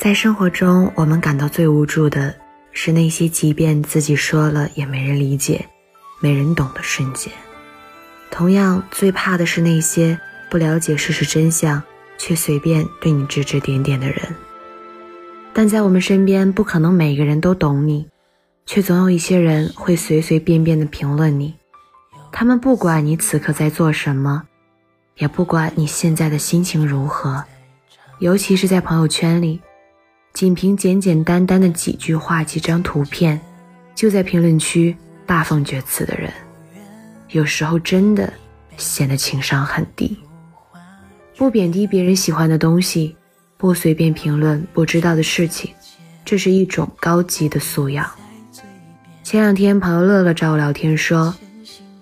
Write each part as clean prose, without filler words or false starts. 在生活中，我们感到最无助的是那些即便自己说了也没人理解、没人懂的瞬间。同样，最怕的是那些不了解事实真相，却随便对你指指点点的人。但在我们身边，不可能每个人都懂你，却总有一些人会随随便便地评论你。他们不管你此刻在做什么，也不管你现在的心情如何，尤其是在朋友圈里，仅凭简简单单的几句话、几张图片，就在评论区大放厥词的人，有时候真的显得情商很低。不贬低别人喜欢的东西，不随便评论不知道的事情，这是一种高级的素养。前两天朋友乐乐找我聊天说，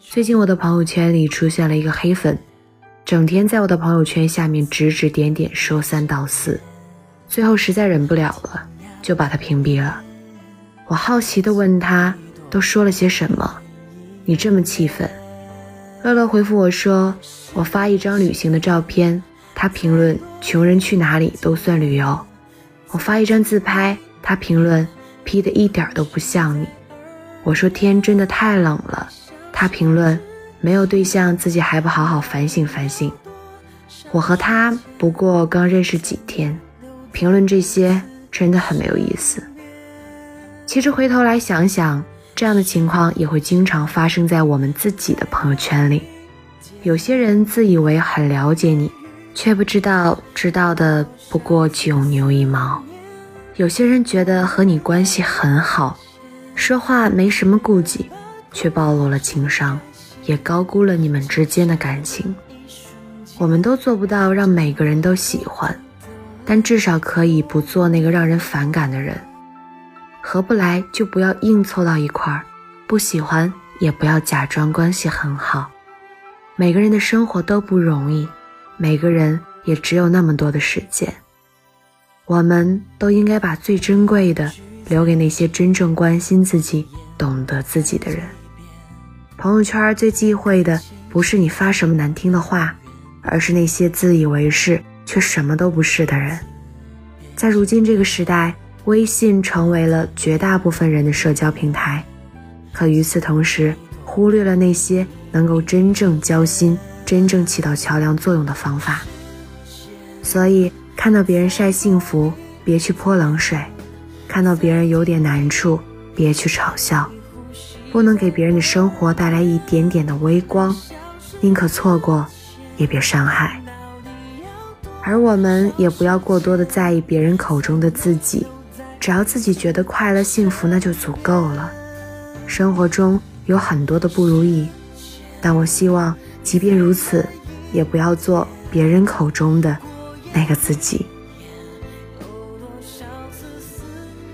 最近我的朋友圈里出现了一个黑粉，整天在我的朋友圈下面指指点点，说三道四，最后实在忍不了了，就把他屏蔽了。我好奇地问他都说了些什么，你这么气愤？乐乐回复我说，我发一张旅行的照片，他评论穷人去哪里都算旅游；我发一张自拍，他评论 P 的一点都不像你；我说天真的太冷了，他评论没有对象自己还不好好反省反省。我和他不过刚认识几天，评论这些真的很没有意思。其实回头来想想，这样的情况也会经常发生在我们自己的朋友圈里。有些人自以为很了解你，却不知道知道的不过九牛一毛。有些人觉得和你关系很好，说话没什么顾忌，却暴露了情商，也高估了你们之间的感情。我们都做不到让每个人都喜欢，但至少可以不做那个让人反感的人。合不来就不要硬凑到一块儿，不喜欢也不要假装关系很好。每个人的生活都不容易，每个人也只有那么多的时间，我们都应该把最珍贵的留给那些真正关心自己、懂得自己的人。朋友圈最忌讳的不是你发什么难听的话，而是那些自以为是却什么都不是的人。在如今这个时代，微信成为了绝大部分人的社交平台，可与此同时，忽略了那些能够真正交心、真正起到桥梁作用的方法。所以看到别人晒幸福，别去泼冷水；看到别人有点难处，别去嘲笑。不能给别人的生活带来一点点的微光，宁可错过，也别伤害。而我们也不要过多的在意别人口中的自己，只要自己觉得快乐幸福，那就足够了。生活中有很多的不如意，但我希望即便如此，也不要做别人口中的那个自己。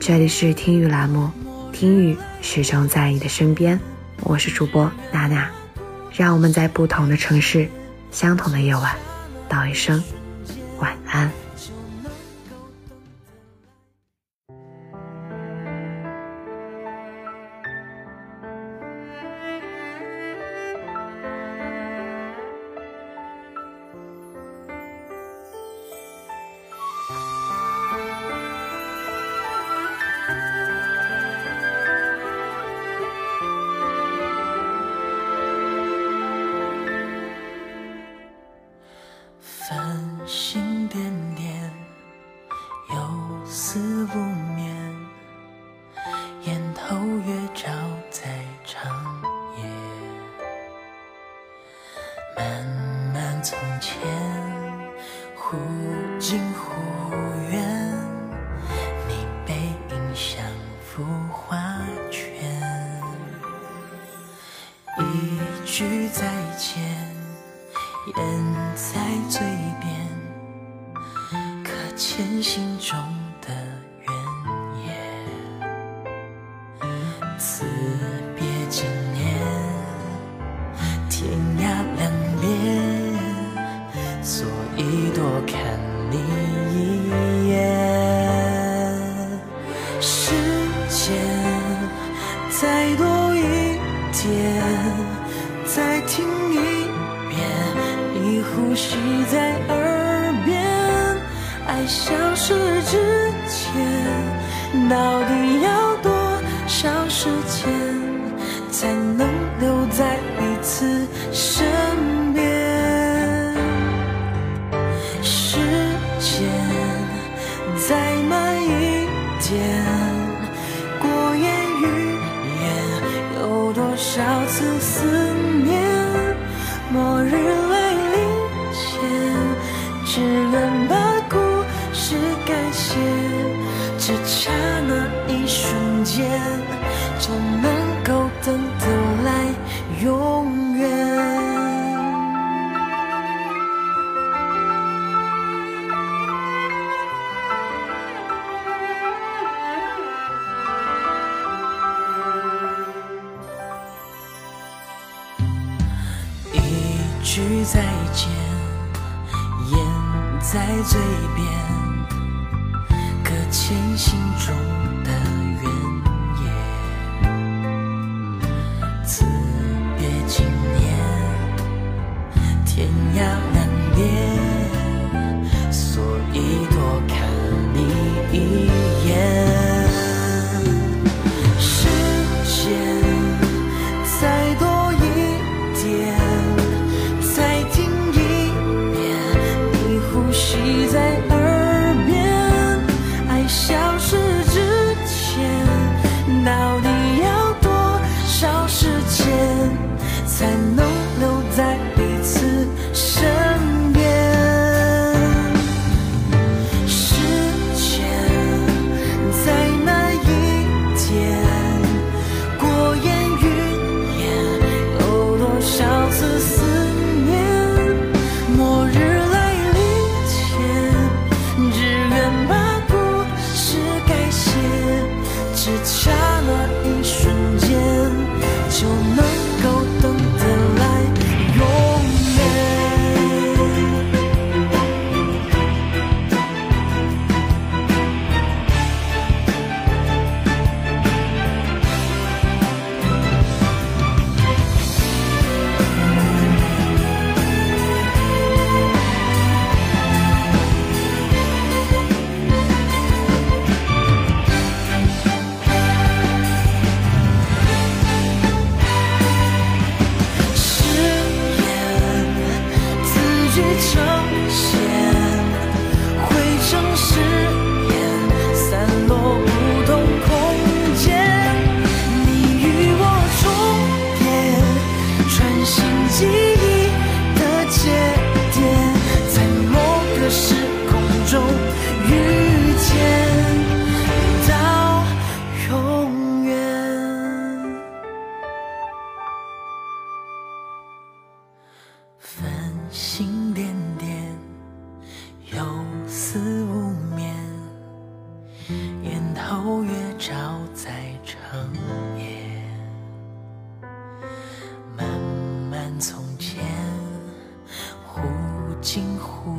这里是听雨栏目，听雨始终在你的身边，我是主播娜娜，让我们在不同的城市、相同的夜晚，道一声晚安。心点点，有丝不眠，眼头月照在长夜，漫漫从前，忽近忽远，你被影像浮画卷，一句再见，言在嘴边，牵心中的原野，辞别经年，天涯两边，所以多看你一眼。时间再多一点，再听一遍，你呼吸在耳边，爱消失之前。天，到底要多少时间才能留在彼此身边？时间再慢一点，过眼云烟，有多少次思念？末日来临前，只愿把故事改写，只差那一瞬间，就能够等得来永远。 一句再见，咽在嘴边，刻进心中的怨言。辞别经年，天涯难辨，所以多看你一眼。时间再多一点。 你在耳边，爱消失之前，到底要多少时间才能留在彼此身边？时间再慢一点，过眼云烟，有多少次思念？末日。 只差那一瞬间，就能够等得来永远。 字句成线，汇成誓言，散落不同空间。你与我重叠，穿行记忆的节点，在某个时空中遇见，到永远。繁星。 从前，忽近忽。